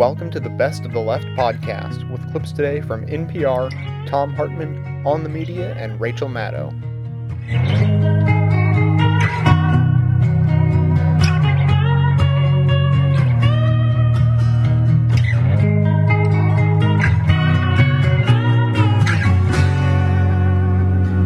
welcome to the Best of the Left podcast, with clips today from NPR, Thom Hartmann, On the Media, and Rachel Maddow.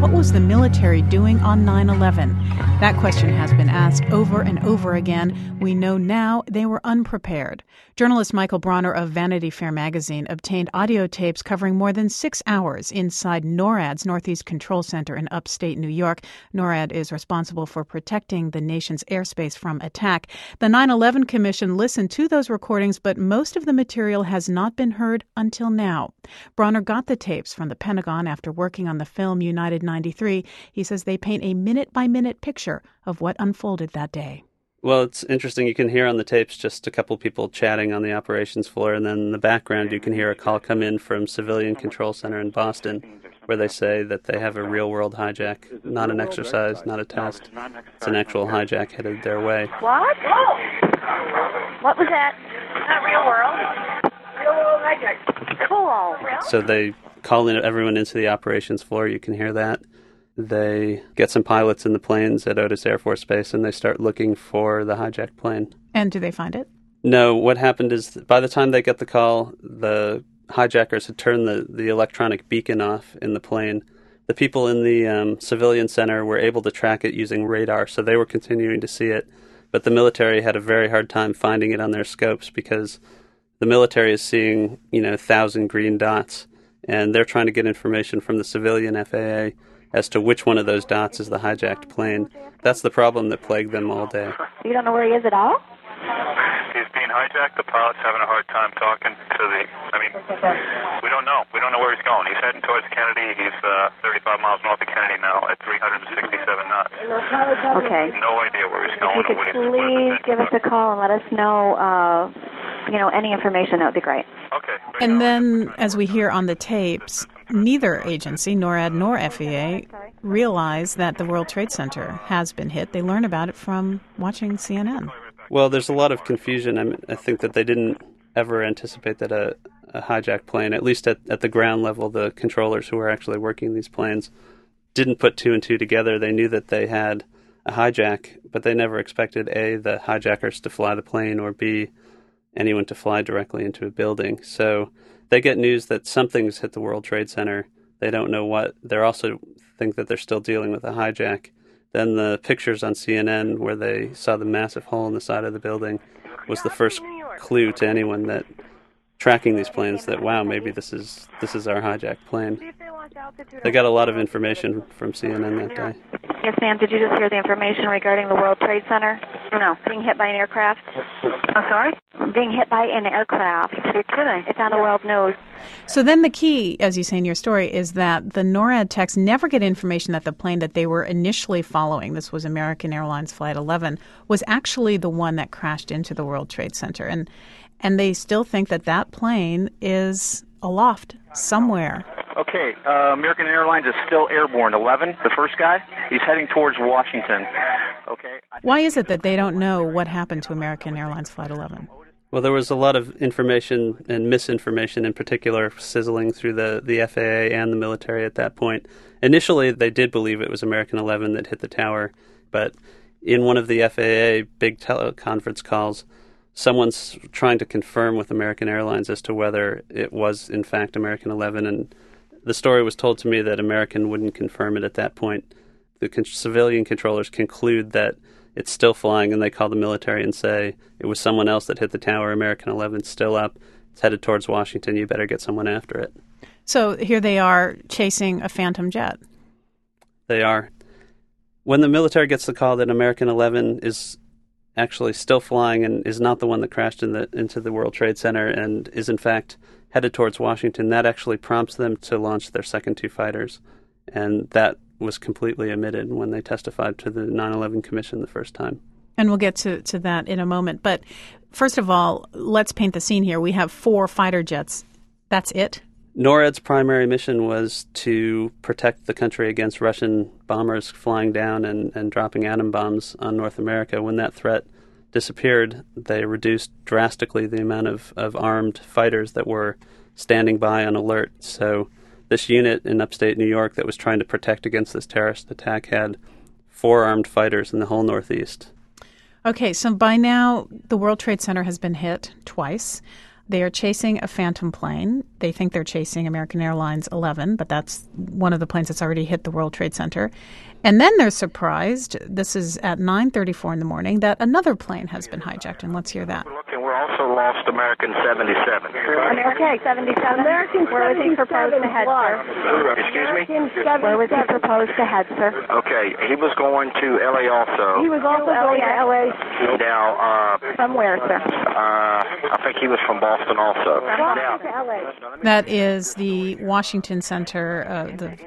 What was the military doing on 9/11? That question has been asked over and over again. We know now they were unprepared. Journalist Michael Bronner of Vanity Fair magazine obtained audio tapes covering more than 6 hours inside NORAD's Northeast Control Center in upstate New York. NORAD is responsible for protecting the nation's airspace from attack. The 9/11 Commission listened to those recordings, but most of the material has not been heard until now. Bronner got the tapes from the Pentagon after working on the film United 93. He says they paint a minute-by-minute picture of what unfolded that day. Well, it's interesting. You can hear on the tapes just a couple people chatting on the operations floor, and then in the background you can hear a call come in from Civilian Control Center in Boston, where they say that they have a real-world hijack, not an exercise, not a test. It's an actual hijack headed their way. What? Whoa. What was that? Not real world. Real-world hijack. Cool. So they call in everyone into the operations floor. You can hear that. They get some pilots in the planes at Otis Air Force Base, and they start looking for the hijacked plane. And do they find it? No. What happened is by the time they get the call, the hijackers had turned the electronic beacon off in the plane. The people in the civilian center were able to track it using radar, so they were continuing to see it. But the military had a very hard time finding it on their scopes because the military is seeing, 1,000 green dots, and they're trying to get information from the civilian FAA as to which one of those dots is the hijacked plane. That's the problem that plagued them all day. You don't know where he is at all? He's being hijacked. The pilot's having a hard time talking to we don't know. We don't know where he's going. He's heading towards Kennedy. He's 35 miles north of Kennedy now at 367 knots. Okay. No idea where he's going. If you could please give us a call and let us know, any information, that would be great. Okay. And then, as we hear on the tapes, neither agency, NORAD nor FAA, realize that the World Trade Center has been hit. They learn about it from watching CNN. Well, there's a lot of confusion. I think that they didn't ever anticipate that a hijacked plane, at least at the ground level, the controllers who were actually working these planes, didn't put two and two together. They knew that they had a hijack, but they never expected, A, the hijackers to fly the plane, or B, anyone to fly directly into a building. So they get news that something's hit the World Trade Center. They don't know what. They also think that they're still dealing with a hijack. Then the pictures on CNN where they saw the massive hole in the side of the building was the first clue to anyone that tracking these planes that, wow, maybe this is our hijacked plane. They got a lot of information from CNN that day. Yes, ma'am. Did you just hear the information regarding the World Trade Center? No. Being hit by an aircraft? I'm sorry? Being hit by an aircraft. You're kidding. It's on the world news. So then the key, as you say in your story, is that the NORAD techs never get information that the plane that they were initially following, this was American Airlines Flight 11, was actually the one that crashed into the World Trade Center. And they still think that plane is aloft somewhere. Okay, American Airlines is still airborne. 11, the first guy, he's heading towards Washington. Okay. Why is it that they don't know what happened to American Airlines Flight 11? Well, there was a lot of information and misinformation in particular sizzling through the FAA and the military at that point. Initially, they did believe it was American 11 that hit the tower, but in one of the FAA big teleconference calls, someone's trying to confirm with American Airlines as to whether it was, in fact, American 11, and the story was told to me that American wouldn't confirm it at that point. The civilian controllers conclude that it's still flying, and they call the military and say, it was someone else that hit the tower. American 11's still up. It's headed towards Washington. You better get someone after it. So here they are chasing a phantom jet. They are. When the military gets the call that American 11 is actually still flying and is not the one that crashed into the World Trade Center and is, in fact, headed towards Washington, that actually prompts them to launch their second two fighters. And that was completely omitted when they testified to the 9/11 Commission the first time. And we'll get to that in a moment. But first of all, let's paint the scene here. We have 4 fighter jets. That's it? NORAD's primary mission was to protect the country against Russian bombers flying down and dropping atom bombs on North America. When that threat disappeared, they reduced drastically the amount of armed fighters that were standing by on alert. So this unit in upstate New York that was trying to protect against this terrorist attack had 4 armed fighters in the whole Northeast. Okay, so by now the World Trade Center has been hit twice. They are chasing a phantom plane. They think they're chasing American Airlines 11, but that's one of the planes that's already hit the World Trade Center. And then they're surprised, this is at 9:34 in the morning, that another plane has been hijacked. And let's hear that. We're also lost American 77. Okay, 77. American 77. Where was he proposed to head, sir? Excuse me? Where was he proposed to head, sir? Okay, he was going to L.A. also. He was also going to L.A. Now, somewhere, sir. I think he was from Boston also. Boston to L.A. That is the Washington Center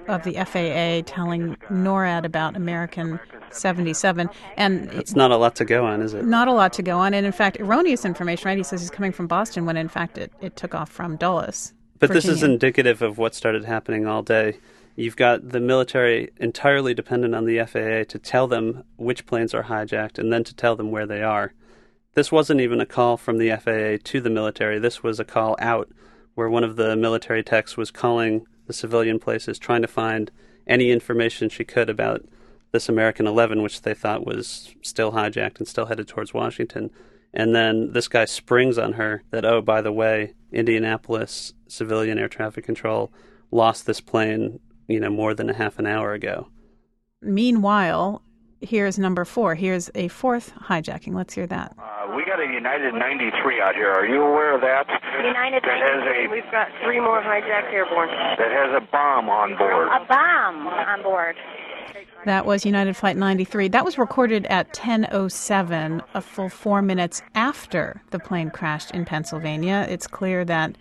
of the FAA telling NORAD about American 77. And it's not a lot to go on, is it? Not a lot to go on. And in fact, erroneous information, right? He says he's coming from Boston when in fact it took off from Dulles, But Virginia. This is indicative of what started happening all day. You've got the military entirely dependent on the FAA to tell them which planes are hijacked and then to tell them where they are. This wasn't even a call from the FAA to the military. This was a call out where one of the military techs was calling the civilian places, trying to find any information she could about this American 11, which they thought was still hijacked and still headed towards Washington. And then this guy springs on her that, oh, by the way, Indianapolis civilian air traffic control lost this plane, more than a half an hour ago. Meanwhile, here's number 4. Here's a 4th hijacking. Let's hear that. We got a United 93 out here. Are you aware of that? United 93. We've got 3 more hijacked airborne. That has a bomb on board. A bomb on board. That was United Flight 93. That was recorded at 10:07, a full 4 minutes after the plane crashed in Pennsylvania. It's clear that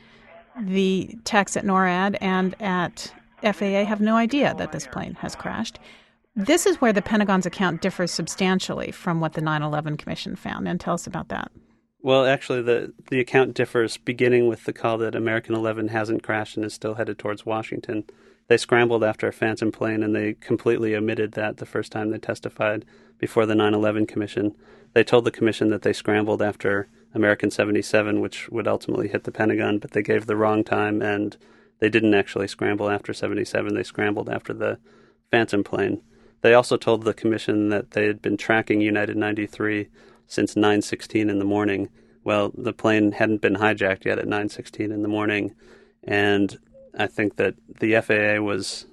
the techs at NORAD and at FAA have no idea that this plane has crashed. This is where the Pentagon's account differs substantially from what the 9/11 Commission found. And tell us about that. Well, actually, the account differs beginning with the call that American 11 hasn't crashed and is still headed towards Washington. They scrambled after a phantom plane, and they completely omitted that the first time they testified before the 9/11 Commission. They told the Commission that they scrambled after American 77, which would ultimately hit the Pentagon, but they gave the wrong time, and they didn't actually scramble after 77. They scrambled after the phantom plane. They also told the Commission that they had been tracking United 93 since 9:16 in the morning. Well, the plane hadn't been hijacked yet at 9:16 in the morning, and I think that the FAA was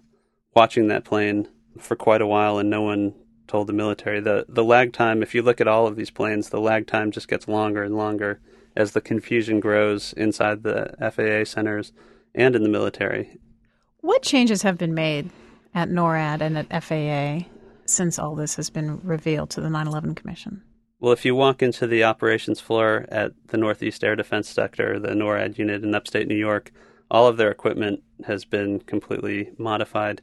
watching that plane for quite a while and no one told the military. The lag time, if you look at all of these planes, the lag time just gets longer and longer as the confusion grows inside the FAA centers and in the military. What changes have been made at NORAD and at FAA since all this has been revealed to the 9/11 Commission? Well, if you walk into the operations floor at the Northeast Air Defense Sector, the NORAD unit in upstate New York, all of their equipment has been completely modified.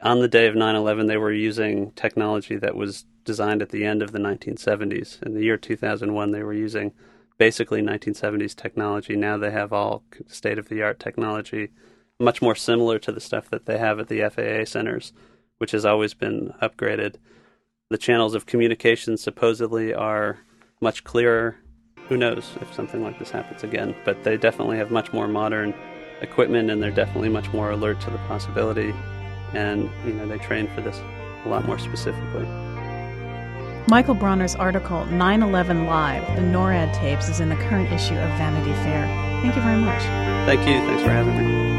On the day of 9/11, they were using technology that was designed at the end of the 1970s. In the year 2001, they were using basically 1970s technology. Now they have all state-of-the-art technology, much more similar to the stuff that they have at the FAA centers, which has always been upgraded. The channels of communication supposedly are much clearer. Who knows if something like this happens again, but they definitely have much more modern equipment, and they're definitely much more alert to the possibility, and they train for this a lot more specifically. Michael Bronner's article 9/11 Live, the NORAD tapes, is in the current issue of Vanity Fair. Thank you very much. Thank you. Thanks for having me.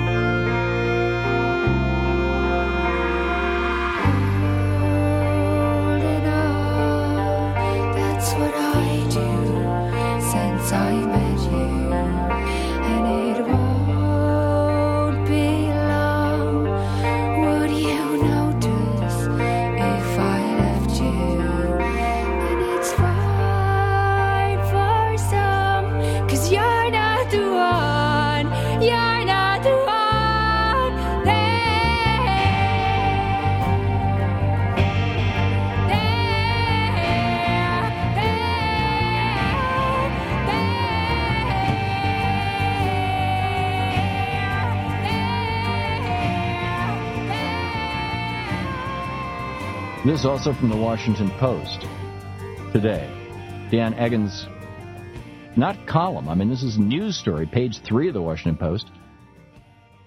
This is also from the Washington Post today. Dan Eggen's, not column, I mean, this is a news story, page 3 of the Washington Post.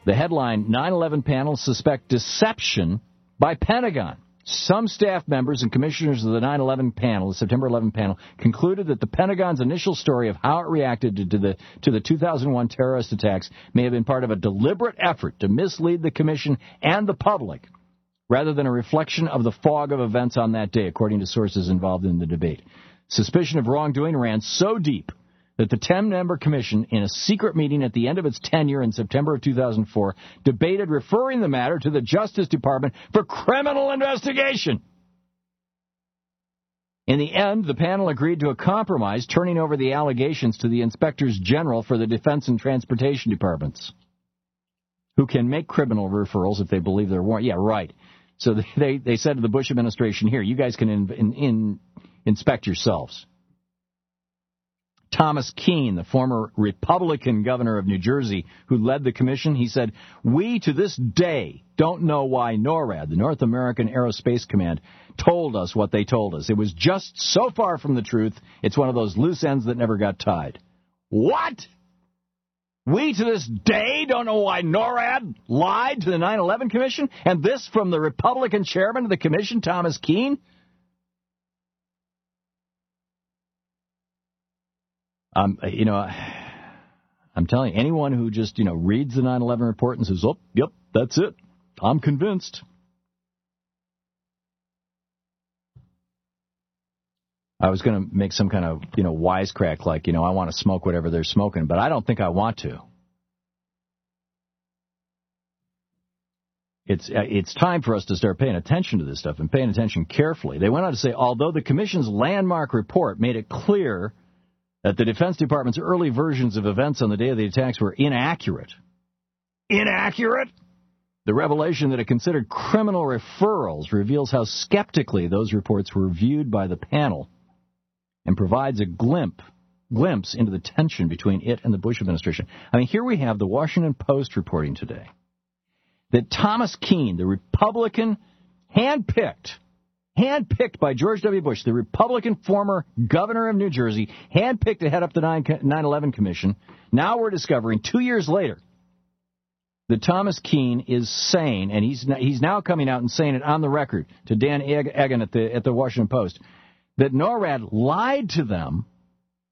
The headline, 9/11 panel suspect deception by Pentagon. Some staff members and commissioners of the 9/11 panel, the September 11 panel, concluded that the Pentagon's initial story of how it reacted to the 2001 terrorist attacks may have been part of a deliberate effort to mislead the commission and the public, rather than a reflection of the fog of events on that day, according to sources involved in the debate. Suspicion of wrongdoing ran so deep that the 10-member commission, in a secret meeting at the end of its tenure in September of 2004, debated referring the matter to the Justice Department for criminal investigation. In the end, the panel agreed to a compromise, turning over the allegations to the Inspectors General for the Defense and Transportation Departments, who can make criminal referrals if they believe they're warranted. Yeah, right. So they said to the Bush administration, here, you guys can inspect yourselves. Thomas Kean, the former Republican governor of New Jersey, who led the commission, he said, "We to this day don't know why NORAD, the North American Aerospace Command, told us what they told us. It was just so far from the truth, it's one of those loose ends that never got tied." What? We to this day don't know why NORAD lied to the 9/11 Commission? And this from the Republican chairman of the commission, Thomas Kean? I'm telling you, anyone who just, reads the 9/11 report and says, oh, yep, that's it, I'm convinced. I was going to make some kind of, wisecrack like, I want to smoke whatever they're smoking, but I don't think I want to. It's time for us to start paying attention to this stuff and paying attention carefully. They went on to say, although the commission's landmark report made it clear that the Defense Department's early versions of events on the day of the attacks were inaccurate. Inaccurate? The revelation that it considered criminal referrals reveals how skeptically those reports were viewed by the panel and provides a glimpse into the tension between it and the Bush administration. I mean, here we have the Washington Post reporting today that Thomas Kean, the Republican, handpicked by George W. Bush, the Republican former governor of New Jersey, handpicked to head up the 9/11 Commission. Now we're discovering 2 years later that Thomas Kean is saying, and he's now coming out and saying it on the record to Dan Eggen at the Washington Post, that NORAD lied to them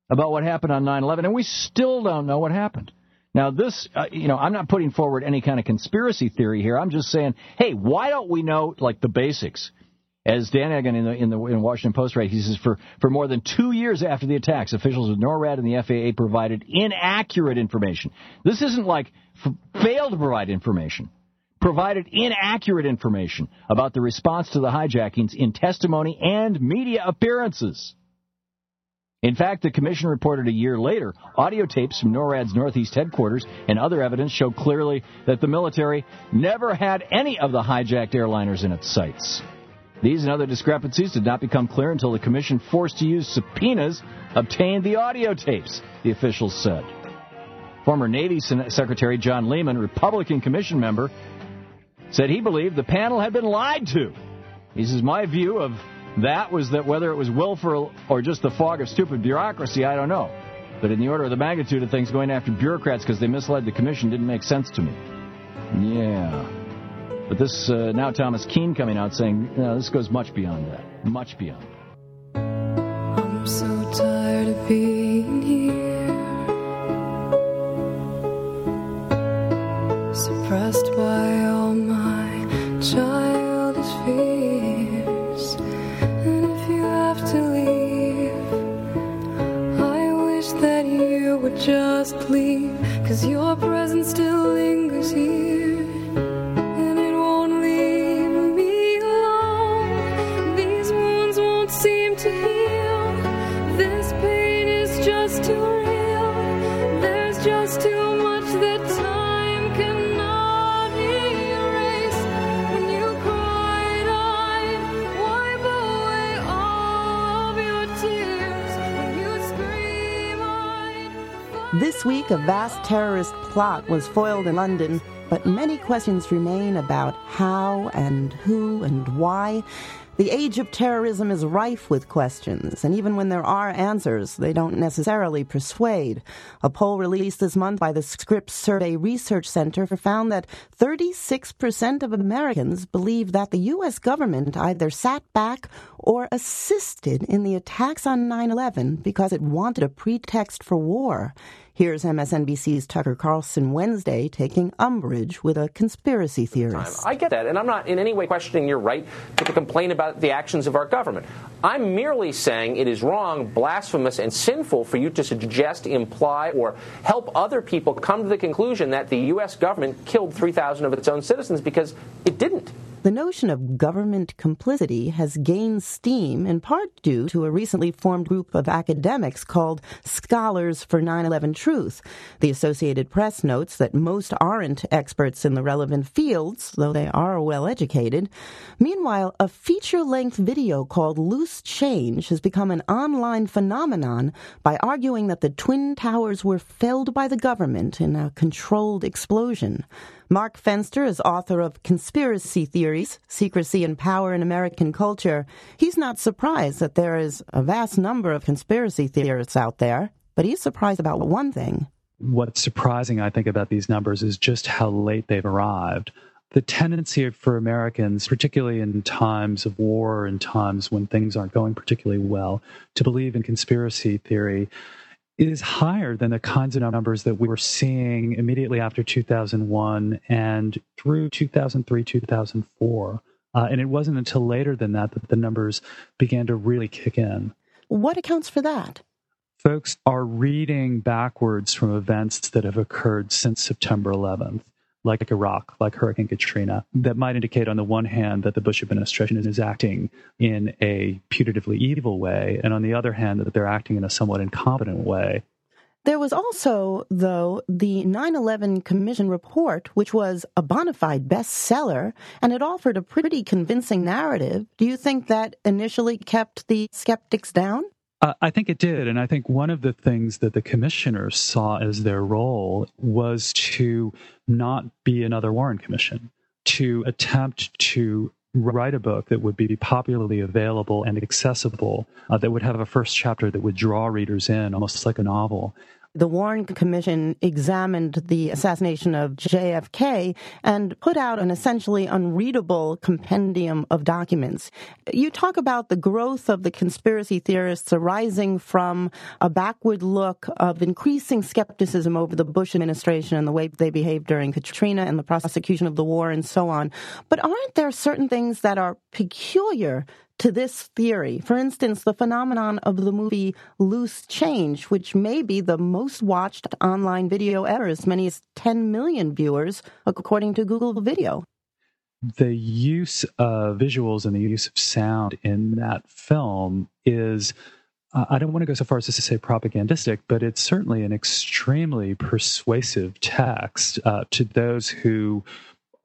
about what happened on 9/11, and we still don't know what happened. Now this, I'm not putting forward any kind of conspiracy theory here. I'm just saying, hey, why don't we know like the basics? As Dan Eggen in the Washington Post writes, he says, for more than 2 years after the attacks, officials with NORAD and the FAA provided inaccurate information. This isn't like failed to provide information. Provided inaccurate information about the response to the hijackings in testimony and media appearances. In fact, the commission reported a year later, audio tapes from NORAD's Northeast headquarters and other evidence show clearly that the military never had any of the hijacked airliners in its sights. These and other discrepancies did not become clear until the commission, forced to use subpoenas, obtained the audio tapes, the officials said. Former Navy Secretary John Lehman, Republican commission member, said he believed the panel had been lied to. He says, my view of that was that whether it was willful or just the fog of stupid bureaucracy, I don't know. But in the order of the magnitude of things, going after bureaucrats because they misled the commission didn't make sense to me. Yeah. But this, now Thomas Kean coming out saying, no, this goes much beyond that. Much beyond. I'm so tired of being here, suppressed by all my childish fears. And if you have to leave, I wish that you would just leave, 'cause your presence still lingers here. This week, a vast terrorist plot was foiled in London but many questions remain about how and who and why. The age of terrorism is rife with questions, and even when there are answers, they don't necessarily persuade. A poll released this month by the Scripps Survey Research Center found that 36% of Americans believe that the U.S. government either sat back or assisted in the attacks on 9/11 because it wanted a pretext for war. Here's MSNBC's Tucker Carlson Wednesday taking umbrage with a conspiracy theorist. I get that, and I'm not in any way questioning your right to complain about the actions of our government. I'm merely saying it is wrong, blasphemous, and sinful for you to suggest, imply, or help other people come to the conclusion that the U.S. government killed 3,000 of its own citizens because it didn't. The notion of government complicity has gained steam in part due to a recently formed group of academics called Scholars for 9/11 Truth. The Associated Press notes that most aren't experts in the relevant fields, though they are well-educated. Meanwhile, a feature-length video called Loose Change has become an online phenomenon by arguing that the Twin Towers were felled by the government in a controlled explosion. Mark Fenster is author of Conspiracy Theories, Secrecy and Power in American Culture. He's not surprised that there is a vast number of conspiracy theorists out there, but he's surprised about one thing. What's surprising, I think, about these numbers is just how late they've arrived. The tendency for Americans, particularly in times of war and times when things aren't going particularly well, to believe in conspiracy theory is higher than the kinds of numbers that we were seeing immediately after 2001 and through 2003, 2004. And it wasn't until later than that that the numbers began to really kick in. What accounts for that? Folks are reading backwards from events that have occurred since September 11th, like Iraq, like Hurricane Katrina, that might indicate on the one hand that the Bush administration is acting in a putatively evil way, and on the other hand that they're acting in a somewhat incompetent way. There was also, though, the 9/11 Commission report, which was a bona fide bestseller, and it offered a pretty convincing narrative. Do you think that initially kept the skeptics down? I think it did, and I think one of the things that the commissioners saw as their role was to not be another Warren Commission, to attempt to write a book that would be popularly available and accessible, that would have a first chapter that would draw readers in, almost like a novel. The Warren Commission examined the assassination of JFK and put out an essentially unreadable compendium of documents. You talk about the growth of the conspiracy theorists arising from a backward look of increasing skepticism over the Bush administration and the way they behaved during Katrina and the prosecution of the war and so on. But aren't there certain things that are peculiar to this theory? For instance, the phenomenon of the movie Loose Change, which may be the most watched online video ever, as many as 10 million viewers, according to Google Video. The use of visuals and the use of sound in that film is, I don't want to go so far as to say propagandistic, but it's certainly an extremely persuasive text to those who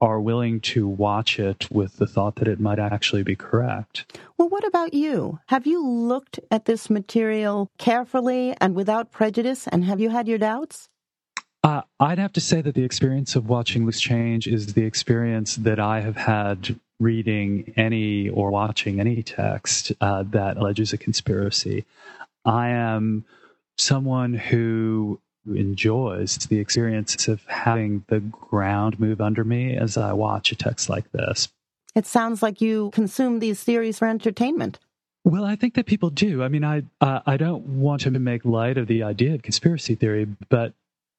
are willing to watch it with the thought that it might actually be correct. Well, what about you? Have you looked at this material carefully and without prejudice, and have you had your doubts? I'd have to say that the experience of watching Loose Change is the experience that I have had reading any or watching any text that alleges a conspiracy. I am someone who enjoys the experience of having the ground move under me as I watch a text like this. It sounds like you consume these theories for entertainment. Well, I think that people do. I mean, I don't want to make light of the idea of conspiracy theory, but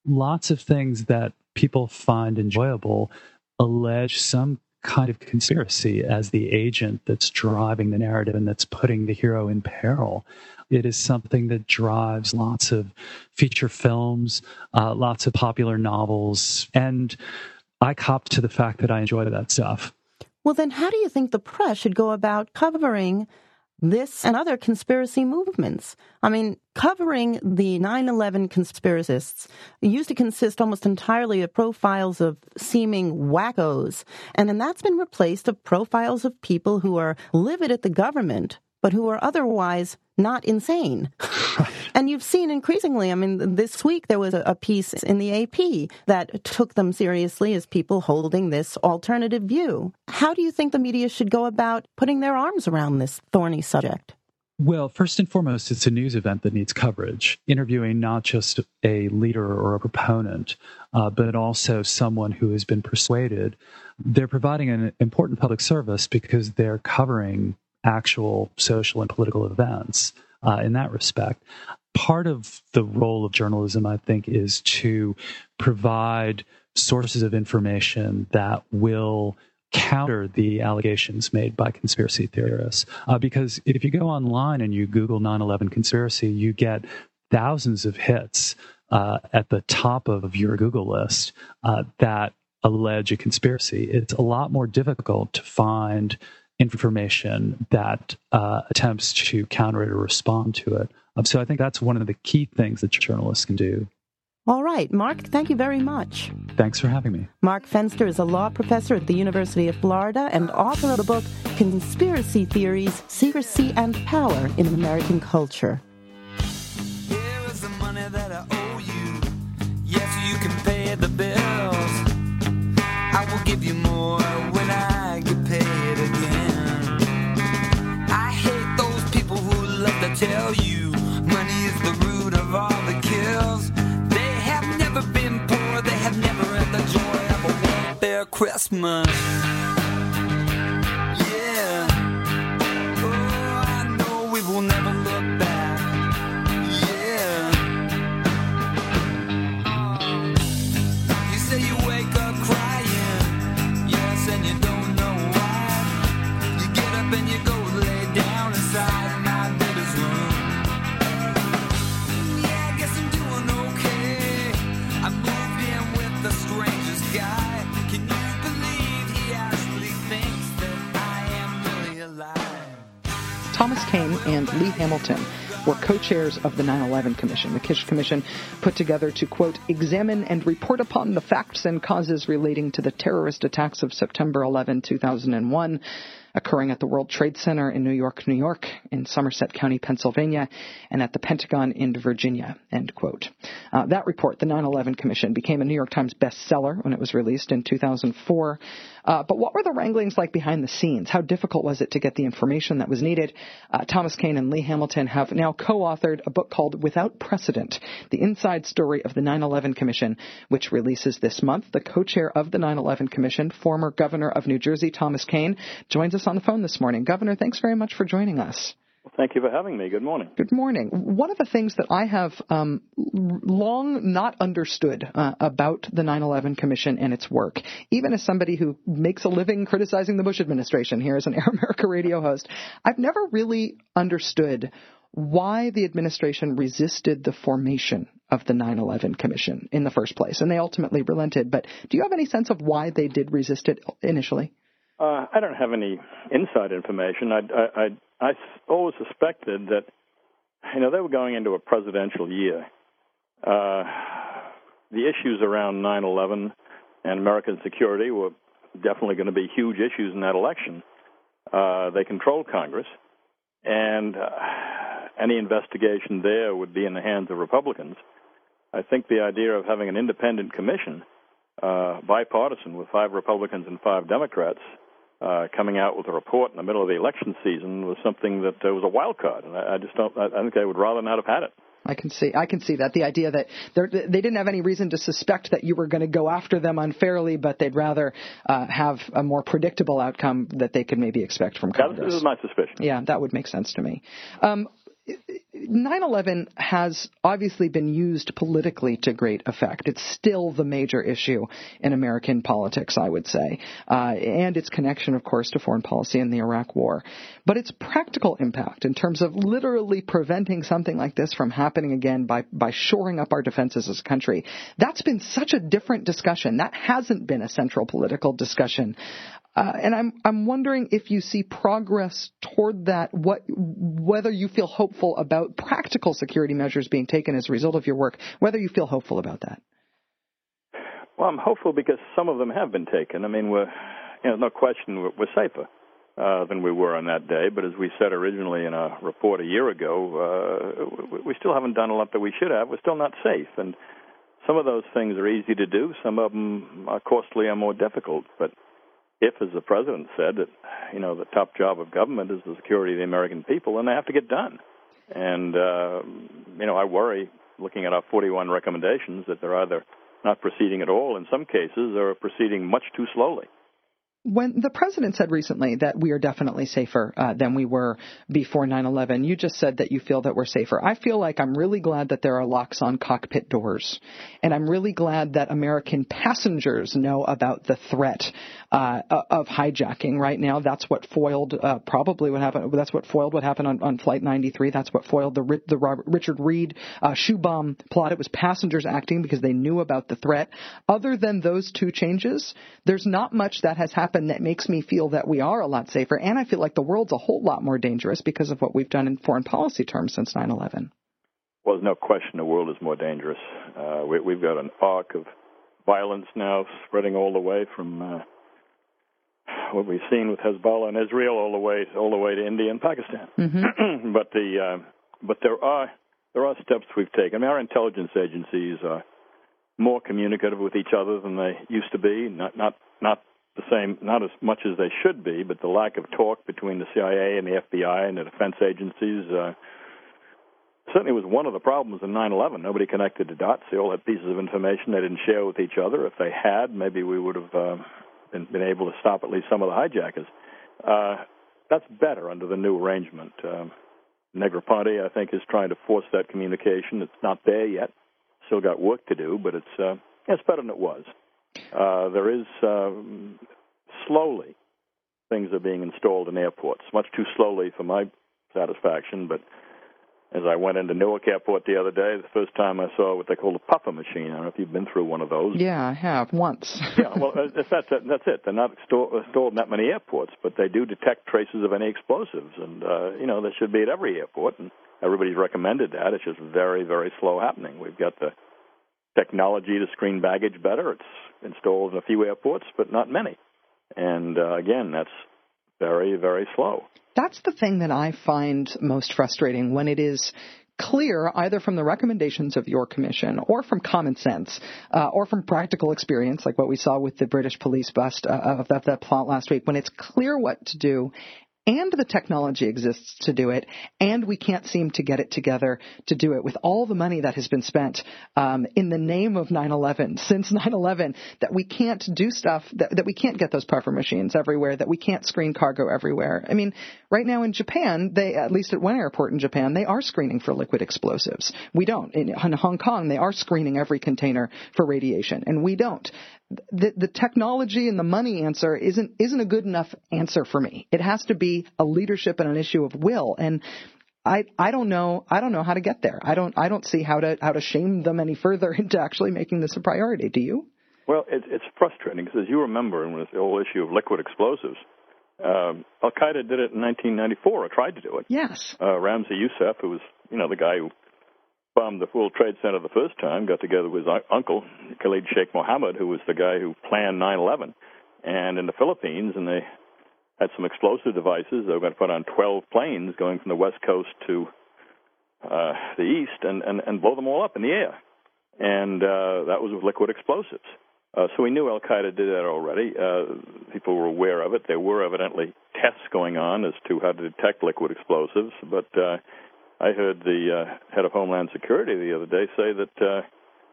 lots of things that people find enjoyable allege some kind of conspiracy as the agent that's driving the narrative and that's putting the hero in peril. It is something that drives lots of feature films, lots of popular novels, and I copped to the fact that I enjoy that stuff. Well, then how do you think the press should go about covering this and other conspiracy movements? I mean, covering the 9/11 conspiracists used to consist almost entirely of profiles of seeming wackos, and then that's been replaced with profiles of people who are livid at the government, but who are otherwise not insane. Right. And you've seen increasingly, I mean, this week there was a piece in the AP that took them seriously as people holding this alternative view. How do you think the media should go about putting their arms around this thorny subject? Well, first and foremost, it's a news event that needs coverage, interviewing not just a leader or a proponent, but also someone who has been persuaded. They're providing an important public service because they're covering actual social and political events in that respect. Part of the role of journalism, I think, is to provide sources of information that will counter the allegations made by conspiracy theorists. Because if you go online and you Google 9/11 conspiracy, you get thousands of hits at the top of your Google list that allege a conspiracy. It's a lot more difficult to find information that attempts to counter it or respond to it. So I think that's one of the key things that journalists can do. All right, Mark, thank you very much. Thanks for having me. Mark Fenster is a law professor at the University of Florida and author of the book, Conspiracy Theories, Secrecy and Power in American Culture. Here is the money that I owe you. Yes, you can pay the bills. I will give you more when I get paid again. I hate those people who love to tell you money is the root of all the kills. Christmas. Yeah. Oh, I know we will never look back. Yeah. You say you wake up crying. Yes, and you don't know why. You get up and you go lay down inside. Thomas Kean and Lee Hamilton were co-chairs of the 9/11 Commission. The Kish Commission put together to, quote, examine and report upon the facts and causes relating to the terrorist attacks of September 11, 2001, occurring at the World Trade Center in New York, New York, in Somerset County, Pennsylvania, and at the Pentagon in Virginia, end quote. That report, the 9/11 Commission, became a New York Times bestseller when it was released in 2004. But what were the wranglings like behind the scenes? How difficult was it to get the information that was needed? Thomas Kean and Lee Hamilton have now co-authored a book called Without Precedent, The Inside Story of the 9/11 Commission, which releases this month. The co-chair of the 9/11 Commission, former governor of New Jersey, Thomas Kean, joins us on the phone this morning. Governor, thanks very much for joining us. Well, thank you for having me. Good morning. Good morning. One of the things that I have long not understood about the 9/11 Commission and its work, even as somebody who makes a living criticizing the Bush administration here as an Air America radio host, I've never really understood why the administration resisted the formation of the 9/11 Commission in the first place. And they ultimately relented. But do you have any sense of why they did resist it initially? I don't have any inside information. I always suspected that, you know, they were going into a presidential year. The issues around 9/11 and American security were definitely going to be huge issues in that election. They controlled Congress, and any investigation there would be in the hands of Republicans. I think the idea of having an independent commission, bipartisan, with 5 Republicans and 5 Democrats, coming out with a report in the middle of the election season was something that was a wild card, and I think I would rather not have had it. I can see that. The idea that they didn't have any reason to suspect that you were going to go after them unfairly, but they'd rather have a more predictable outcome that they could maybe expect from Congress. This is my suspicion. Yeah, that would make sense to me. 9/11 has obviously been used politically to great effect. It's still the major issue in American politics, I would say, and its connection, of course, to foreign policy and the Iraq War. But its practical impact in terms of literally preventing something like this from happening again by shoring up our defenses as a country, that's been such a different discussion. That hasn't been a central political discussion. And I'm wondering if you see progress toward that, whether you feel hopeful about practical security measures being taken as a result of your work, whether you feel hopeful about that. Well, I'm hopeful because some of them have been taken. I mean, there's no question we're safer. than we were on that day. But as we said originally in a report a year ago, we still haven't done a lot that we should have. We're still not safe. And some of those things are easy to do. Some of them are costly and more difficult. But if, as the president said, that, you know, the top job of government is the security of the American people, then they have to get done. And, you know, I worry, looking at our 41 recommendations, that they're either not proceeding at all in some cases or proceeding much too slowly. When the president said recently that we are definitely safer than we were before 9/11, you just said that you feel that we're safer. I feel like I'm really glad that there are locks on cockpit doors, and I'm really glad that American passengers know about the threat of hijacking right now. That's what foiled probably what happened. That's what foiled what happened on Flight 93. That's what foiled the Richard Reed shoe bomb plot. It was passengers acting because they knew about the threat. Other than those two changes, there's not much that has happened that makes me feel that we are a lot safer, and I feel like the world's a whole lot more dangerous because of what we've done in foreign policy terms since 9/11. Well, there's no question the world is more dangerous. We've got an arc of violence now spreading all the way from what we've seen with Hezbollah and Israel all the way to India and Pakistan. Mm-hmm. But there are steps we've taken. I mean, our intelligence agencies are more communicative with each other than they used to be. Not the same, not as much as they should be, but the lack of talk between the CIA and the FBI and the defense agencies certainly was one of the problems in 9/11. Nobody connected the dots. They all had pieces of information they didn't share with each other. If they had, maybe we would have been able to stop at least some of the hijackers. That's better under the new arrangement. Negroponte, I think, is trying to force that communication. It's not there yet. Still got work to do, but it's better than it was. There is slowly things are being installed in airports, much too slowly for my satisfaction. But as I went into Newark Airport the other day, the first time I saw what they call a puffer machine. I don't know if you've been through one of those. Yeah, I have, once. Yeah, well, that's it. They're not installed in that many airports, but they do detect traces of any explosives. And, you know, they should be at every airport, and everybody's recommended that. It's just very, very slow happening. We've got the technology to screen baggage better. It's installed in a few airports, but not many. And, again, that's very, very slow. That's the thing that I find most frustrating, when it is clear either from the recommendations of your commission or from common sense or from practical experience, like what we saw with the British police bust of that plot last week, when it's clear what to do and the technology exists to do it, and we can't seem to get it together to do it with all the money that has been spent in the name of 9/11, since 9/11, that we can't do stuff, that we can't get those puffer machines everywhere, that we can't screen cargo everywhere. I mean, right now in Japan, they, at least at one airport in Japan, they are screening for liquid explosives. We don't. In Hong Kong, they are screening every container for radiation, and we don't. The technology and the money answer isn't a good enough answer for me. It has to be a leadership and an issue of will. And I don't know how to get there. I don't see how to shame them any further into actually making this a priority. Do you? Well, it's frustrating because, as you remember, in the whole issue of liquid explosives, Al Qaeda did it in 1994 or tried to do it. Yes. Ramzi Yousef, who was, you know, the guy who bombed the World Trade Center the first time, got together with his uncle, Khalid Sheikh Mohammed, who was the guy who planned 9/11, and in the Philippines, and they had some explosive devices. They were going to put on 12 planes going from the West Coast to the East and blow them all up in the air. And that was with liquid explosives. So we knew Al-Qaeda did that already. People were aware of it. There were evidently tests going on as to how to detect liquid explosives, but I heard the head of Homeland Security the other day say that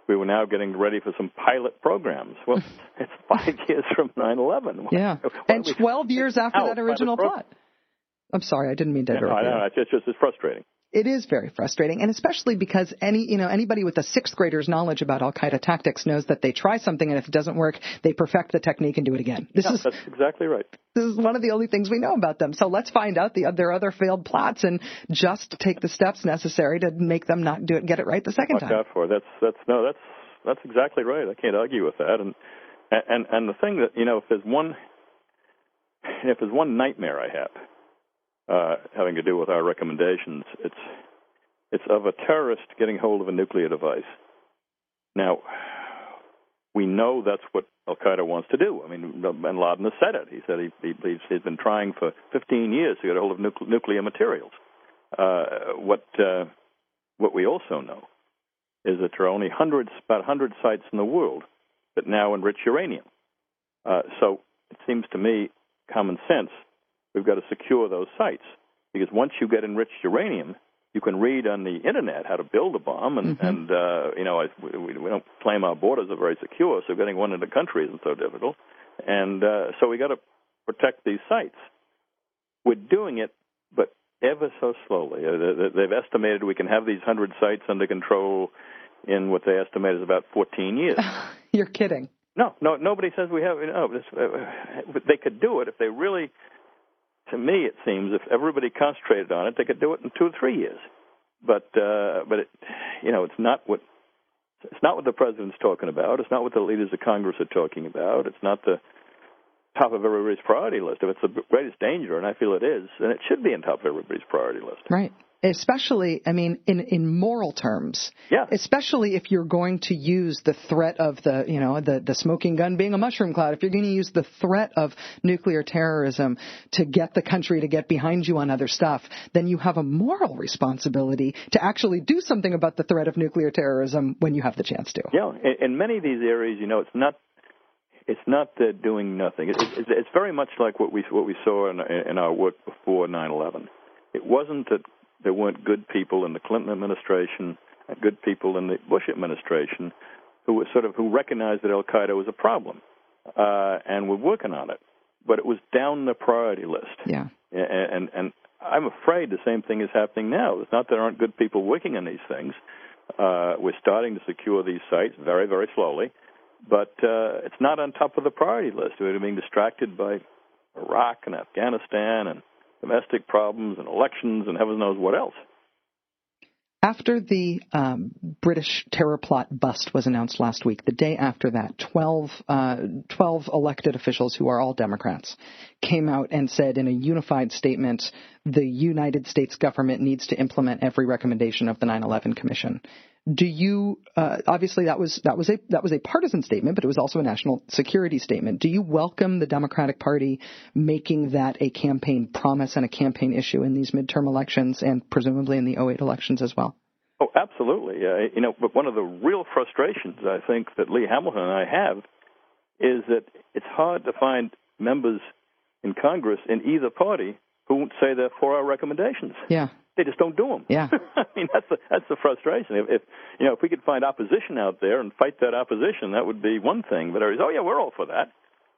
we were now getting ready for some pilot programs. Well, it's 5 years from 9/11. Yeah, and 12 years after that original plot. I'm sorry, I didn't mean to interrupt you. No, it's just it's frustrating. It is very frustrating, and especially because anybody with a sixth grader's knowledge about Al-Qaeda tactics knows that they try something, and if it doesn't work, they perfect the technique and do it again. That's exactly right. This is one of the only things we know about them. So let's find out their other failed plots and just take the steps necessary to make them not do it, get it right the second time. That's exactly right. I can't argue with that. And the thing that, you know, if there's one nightmare I have, having to do with our recommendations, it's of a terrorist getting hold of a nuclear device. Now, We know that's what Al Qaeda wants to do. I mean, bin Laden has said it. He said he believes he's been trying for 15 years to get a hold of nuclear materials. What we also know is that there are only about 100 sites in the world that now enrich uranium. So it seems to me common sense. We've got to secure those sites, because once you get enriched uranium, you can read on the internet how to build a bomb, and, we don't claim our borders are very secure, so getting one into the country isn't so difficult. And so we got to protect these sites. We're doing it, but ever so slowly. They've estimated we can have these 100 sites under control in what they estimate is about 14 years. You're kidding. No, nobody says we have. No, they could do it if they really. To me, it seems if everybody concentrated on it, they could do it in 2 or 3 years. But it's not what the president's talking about. It's not what the leaders of Congress are talking about. It's not the top of everybody's priority list. If it's the greatest danger, and I feel it is, then it should be on top of everybody's priority list. Right. Especially, I mean, in moral terms. Yeah. Especially if you're going to use the threat of the smoking gun being a mushroom cloud, if you're going to use the threat of nuclear terrorism to get the country to get behind you on other stuff, then you have a moral responsibility to actually do something about the threat of nuclear terrorism when you have the chance to. Yeah. In many of these areas, it's not doing nothing. It's very much like what we saw in our work before 9/11. It wasn't that there weren't good people in the Clinton administration and good people in the Bush administration who recognized that Al-Qaeda was a problem and were working on it. But it was down the priority list. Yeah. And I'm afraid the same thing is happening now. It's not that there aren't good people working on these things. We're starting to secure these sites very, very slowly. But it's not on top of the priority list. We're being distracted by Iraq and Afghanistan and domestic problems and elections and heaven knows what else. After the British terror plot bust was announced last week, the day after that, 12 elected officials who are all Democrats came out and said in a unified statement, the United States government needs to implement every recommendation of the 9/11 Commission. Do you obviously that was a partisan statement, but it was also a national security statement. Do you welcome the Democratic Party making that a campaign promise and a campaign issue in these midterm elections and presumably in the 2008 elections as well? Oh, absolutely. But one of the real frustrations I think that Lee Hamilton and I have is that it's hard to find members in Congress in either party who won't say they're for our recommendations. Yeah. They just don't do them. Yeah. I mean, that's the frustration. If we could find opposition out there and fight that opposition, that would be one thing. But everybody's, oh, yeah, we're all for that.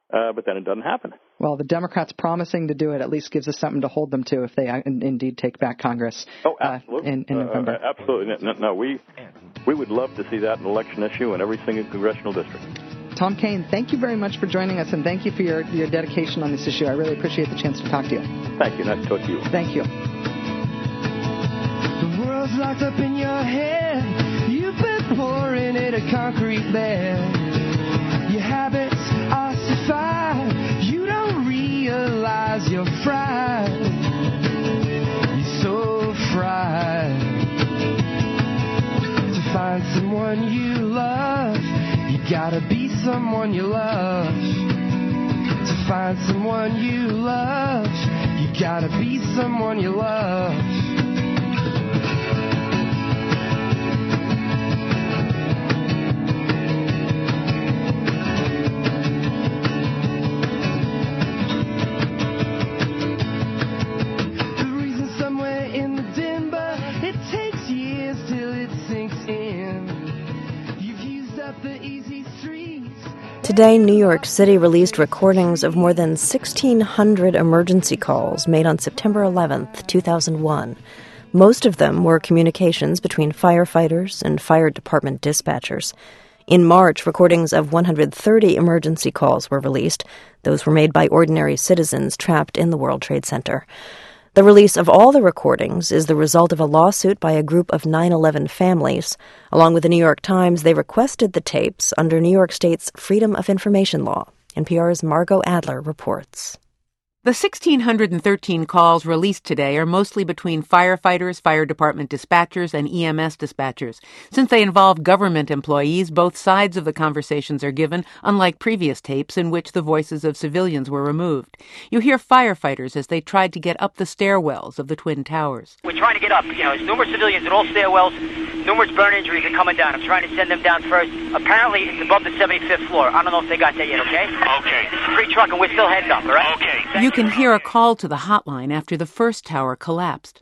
But then it doesn't happen. Well, the Democrats promising to do it at least gives us something to hold them to if they indeed take back Congress. Oh, absolutely. In November. Absolutely. No, we would love to see that an election issue in every single congressional district. Tom Kean, thank you very much for joining us, and thank you for your dedication on this issue. I really appreciate the chance to talk to you. Thank you. Nice to talk to you. Thank you. Locked up in your head, you've been pouring in a concrete bed. Your habits are ossified, you don't realize you're fried. You're so fried. To find someone you love, you gotta be someone you love. To find someone you love, you gotta be someone you love. Today, New York City released recordings of more than 1,600 emergency calls made on September 11, 2001. Most of them were communications between firefighters and fire department dispatchers. In March, recordings of 130 emergency calls were released. Those were made by ordinary citizens trapped in the World Trade Center. The release of all the recordings is the result of a lawsuit by a group of 9/11 families. Along with the New York Times, they requested the tapes under New York State's Freedom of Information Law. NPR's Margot Adler reports. The 1,613 calls released today are mostly between firefighters, fire department dispatchers, and EMS dispatchers. Since they involve government employees, both sides of the conversations are given, unlike previous tapes in which the voices of civilians were removed. You hear firefighters as they tried to get up the stairwells of the Twin Towers. We're trying to get up. There's numerous civilians at all stairwells, numerous burn injuries are coming down. I'm trying to send them down first. Apparently, it's above the 75th floor. I don't know if they got that yet, okay? Okay. This is free truck, and we're still heading up, all right? Okay. You can hear a call to the hotline after the first tower collapsed.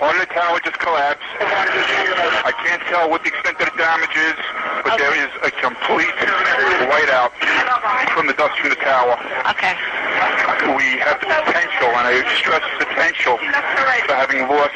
On the tower just collapsed. I can't tell what the extent of the damage is, but there is a complete whiteout from the dust from the tower. Okay. We have the potential, and I stress the potential, for having lost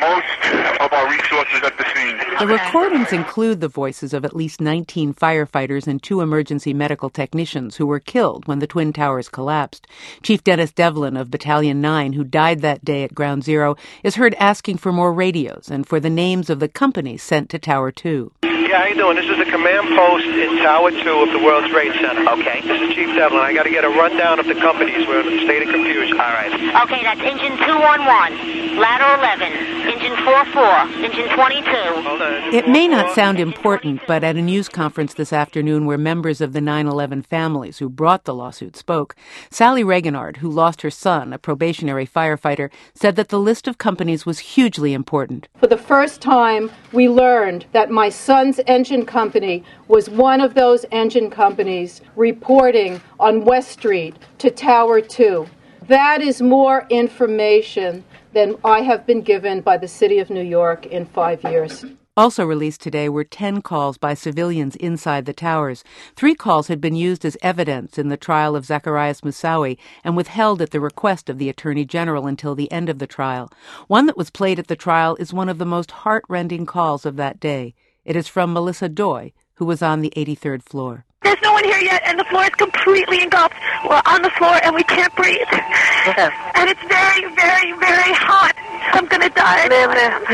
most of our resources at the scene. The recordings include the voices of at least 19 firefighters and 2 emergency medical technicians who were killed when the Twin Towers collapsed. Chief Dennis Devlin of Battalion 9, who died that day at Ground Zero, is heard asking for more radios and for the names of the companies sent to Tower 2. Yeah, how you doing? This is the command post in Tower 2 of the World Trade Center. Okay. This is Chief Devlin. I got to get a rundown of the companies. We're in a state of confusion. All right. Okay, that's Engine 211, Ladder 11, Engine 44, Engine 22. It may not sound important, but at a news conference this afternoon where members of the 9/11 families who brought the lawsuit spoke, Sally Reganard, who lost her son, a probationary firefighter, said that the list of companies was hugely important. For the first time, we learned that my son's engine company was one of those engine companies reporting on West Street to Tower 2. That is more information than I have been given by the City of New York in 5 years. Also released today were 10 calls by civilians inside the towers. 3 calls had been used as evidence in the trial of Zacharias Moussaoui and withheld at the request of the Attorney General until the end of the trial. One that was played at the trial is one of the most heartrending calls of that day. It is from Melissa Doy, who was on the 83rd floor. There's no one here yet, and the floor is completely engulfed. We're on the floor, and we can't breathe. Yeah. And it's very, very, very hot. I'm going to die.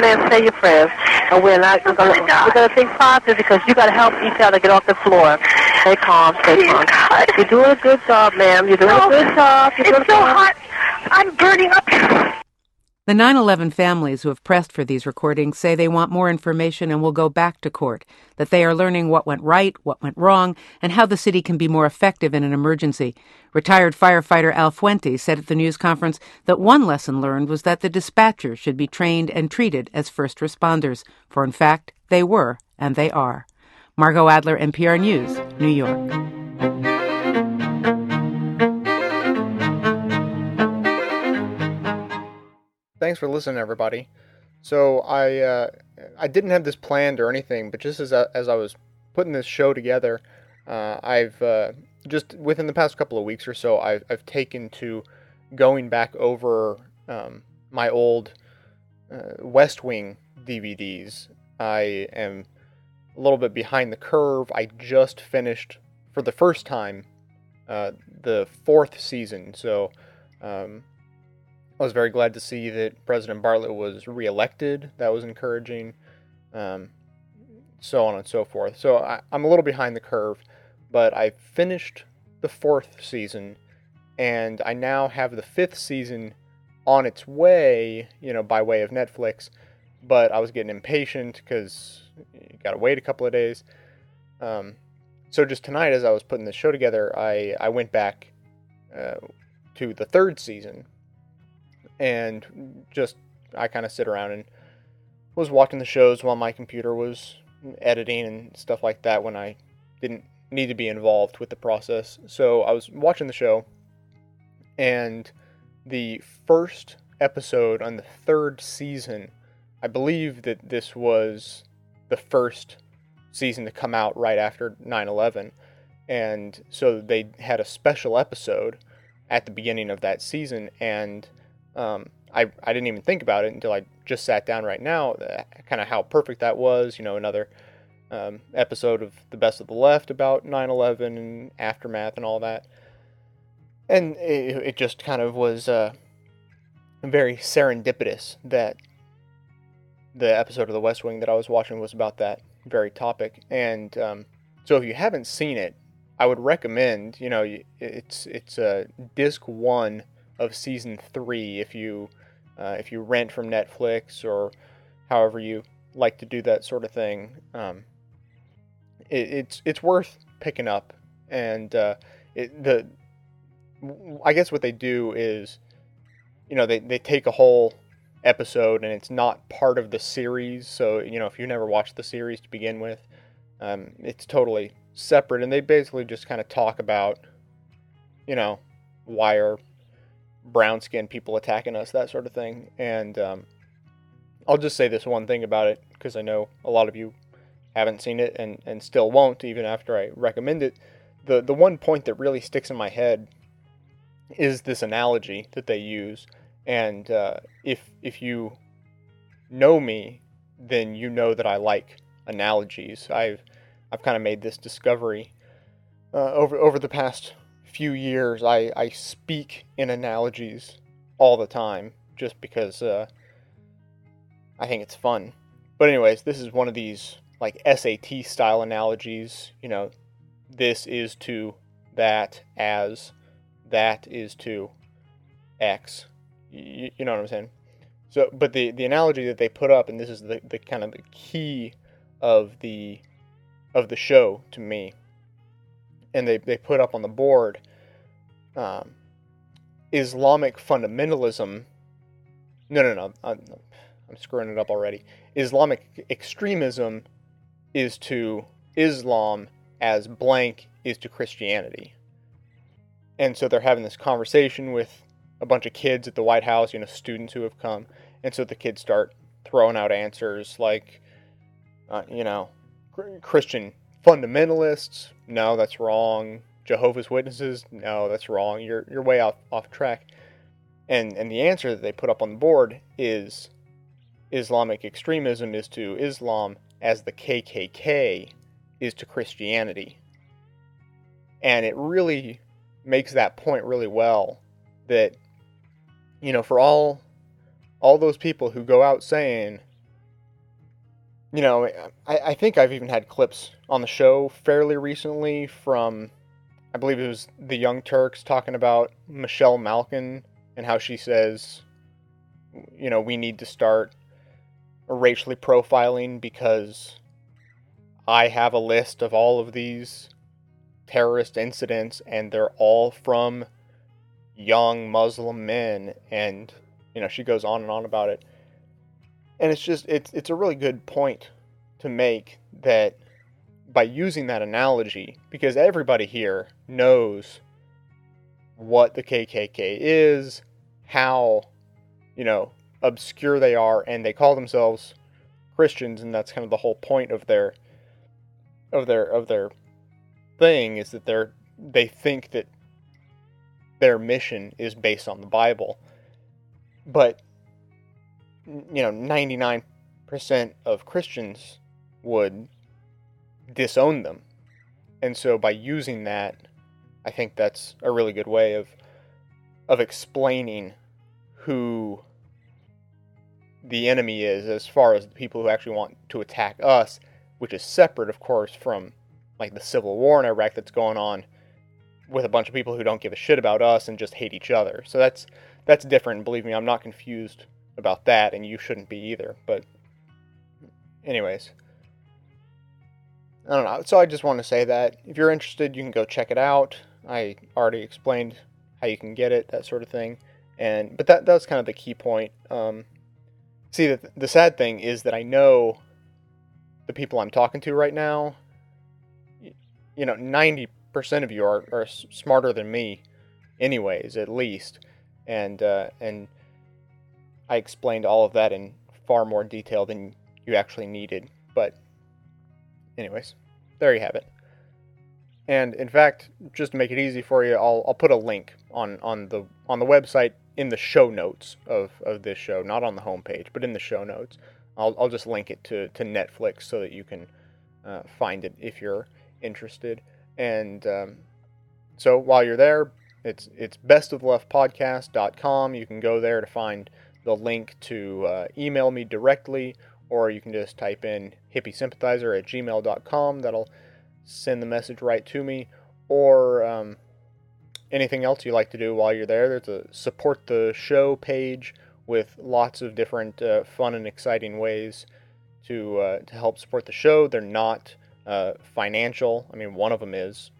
Ma'am, say your prayers. And we're going to think positive because you got to help each other get off the floor. Stay calm, stay calm. God. You're doing a good job, ma'am. You're doing a good job. It's so hot. I'm burning up. The 9/11 families who have pressed for these recordings say they want more information and will go back to court, that they are learning what went right, what went wrong, and how the city can be more effective in an emergency. Retired firefighter Al Fuentes said at the news conference that one lesson learned was that the dispatchers should be trained and treated as first responders, for in fact, they were and they are. Margot Adler, NPR News, New York. Thanks for listening, everybody. So I didn't have this planned or anything, but just as I was putting this show together, I've just within the past couple of weeks or so, I've taken to going back over my old West Wing DVDs. I am a little bit behind the curve. I just finished for the first time the 4th season, so. I was very glad to see that President Bartlett was reelected. That was encouraging, so on and so forth. So I'm a little behind the curve, but I finished the 4th season, and I now have the 5th season on its way, by way of Netflix, but I was getting impatient because you got to wait a couple of days. So just tonight, as I was putting this show together, I went back to the 3rd season, and just, I kind of sit around and was watching the shows while my computer was editing and stuff like that when I didn't need to be involved with the process. So I was watching the show, and the first episode on the 3rd season, I believe that this was the first season to come out right after 9/11, and so they had a special episode at the beginning of that season, and I didn't even think about it until I just sat down right now, kind of how perfect that was, another episode of The Best of the Left about 9/11 and aftermath and all that. And it just kind of was very serendipitous that the episode of The West Wing that I was watching was about that very topic. And so if you haven't seen it, I would recommend, it's Disc 1 of season 3 if you rent from Netflix or however you like to do that sort of thing. It's worth picking up, and I guess what they do is, you know, they take a whole episode and it's not part of the series, so, you know, if you never watched the series to begin with, it's totally separate, and they basically just kind of talk about, you know, why are brown-skinned people attacking us, that sort of thing. And I'll just say this one thing about it, because I know a lot of you haven't seen it and still won't, even after I recommend it. The one point that really sticks in my head is this analogy that they use. And if you know me, then you know that I like analogies. I've kind of made this discovery over the past few years. I speak in analogies all the time just because I think it's fun. But anyways, this is one of these like SAT style analogies. You know, this is to that as that is to X. You know what I'm saying? So, but the analogy that they put up, and this is the kind of the key of the show to me, and they put up on the board, Islamic fundamentalism. No, I'm screwing it up already. Islamic extremism is to Islam as blank is to Christianity. And so they're having this conversation with a bunch of kids at the White House, you know, students who have come. And so the kids start throwing out answers like, you know, Christian fundamentalists, no, that's wrong. Jehovah's Witnesses, no, that's wrong. You're way off track. And the answer that they put up on the board is Islamic extremism is to Islam as the KKK is to Christianity. And it really makes that point really well, that, you know, for all those people who go out saying, you know, I think I've even had clips on the show fairly recently from, I believe it was the Young Turks talking about Michelle Malkin and how she says, you know, we need to start racially profiling because I have a list of all of these terrorist incidents and they're all from young Muslim men, and, you know, she goes on and on about it. And it's just, it's a really good point to make, that by using that analogy, because everybody here knows what the KKK is, how, you know, obscure they are, and they call themselves Christians, and that's kind of the whole point of their thing, is that they think that their mission is based on the Bible. But, you know, 99% of Christians would disown them. And so by using that, I think that's a really good way of explaining who the enemy is, as far as the people who actually want to attack us, which is separate, of course, from like the civil war in Iraq that's going on with a bunch of people who don't give a shit about us and just hate each other. So that's different. Believe me, I'm not confused about that, and you shouldn't be either. But anyways, I don't know. So I just want to say that if you're interested, you can go check it out. I already explained how you can get it, that sort of thing. And but that was kind of the key point. See, the sad thing is that I know the people I'm talking to right now, you know, 90% of you are smarter than me anyways, at least. And I explained all of that in far more detail than you actually needed. But anyways, there you have it. And in fact, just to make it easy for you, I'll put a link on the website in the show notes of this show, not on the homepage, but in the show notes. I'll just link it to Netflix so that you can find it if you're interested. And so while you're there, it's bestofleftpodcast.com. You can go there to find the link to email me directly, or you can just type in hippiesympathizer@gmail.com. That'll send the message right to me. Or Anything else you like to do while you're there? There's a support the show page with lots of different fun and exciting ways to help support the show. They're not financial. I mean, one of them is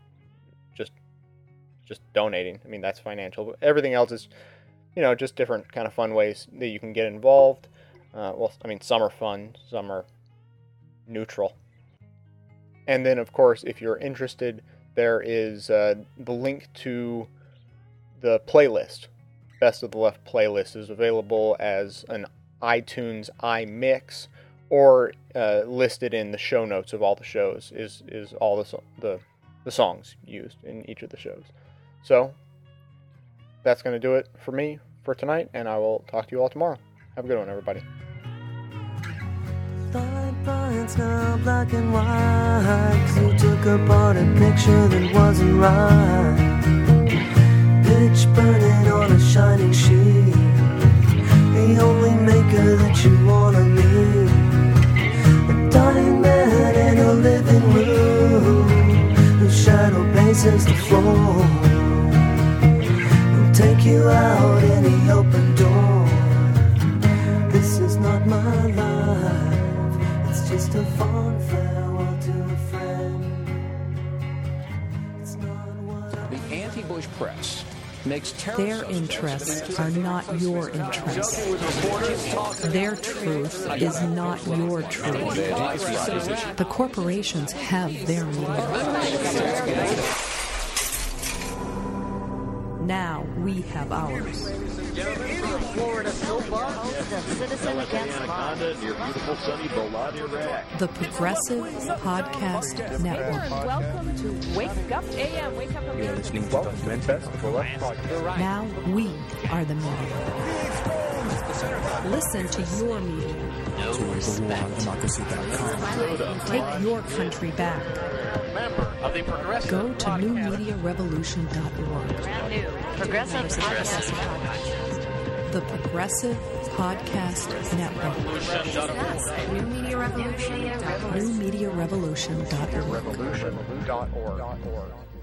just donating. I mean, that's financial. But everything else is, you know, just different kind of fun ways that you can get involved. Well, I mean, some are fun, some are neutral. And then, of course, if you're interested, there is the link to the playlist. Best of the Left playlist is available as an iTunes iMix, or listed in the show notes of all the shows is all the songs used in each of the shows. So that's going to do it for me for tonight, and I will talk to you all tomorrow. Have a good one, everybody. It's now black and white, 'cause you took apart a picture that wasn't right. Pitch burning on a shining sheet, the only maker that you wanna meet. A dying man in a living room, whose shadow bases the floor. He'll take you out in the open door. This is not my life. It's just a fond farewell to a friend. It's not what the anti-Bush press makes their interests are not your interests. Their truth is not your truth. The corporations have their rules. Now we have ours. The Progressive Podcast Network. Welcome to Wake Up AM. Wake Up AM. You're listening to the Left Podcast. Now we are the media. Listen to your media. No respect. Take your country back. Go to NewMediaRevolution.org. Brand new Progressive Podcast Network. The Progressive Podcast Network. NewMediaRevolution.org.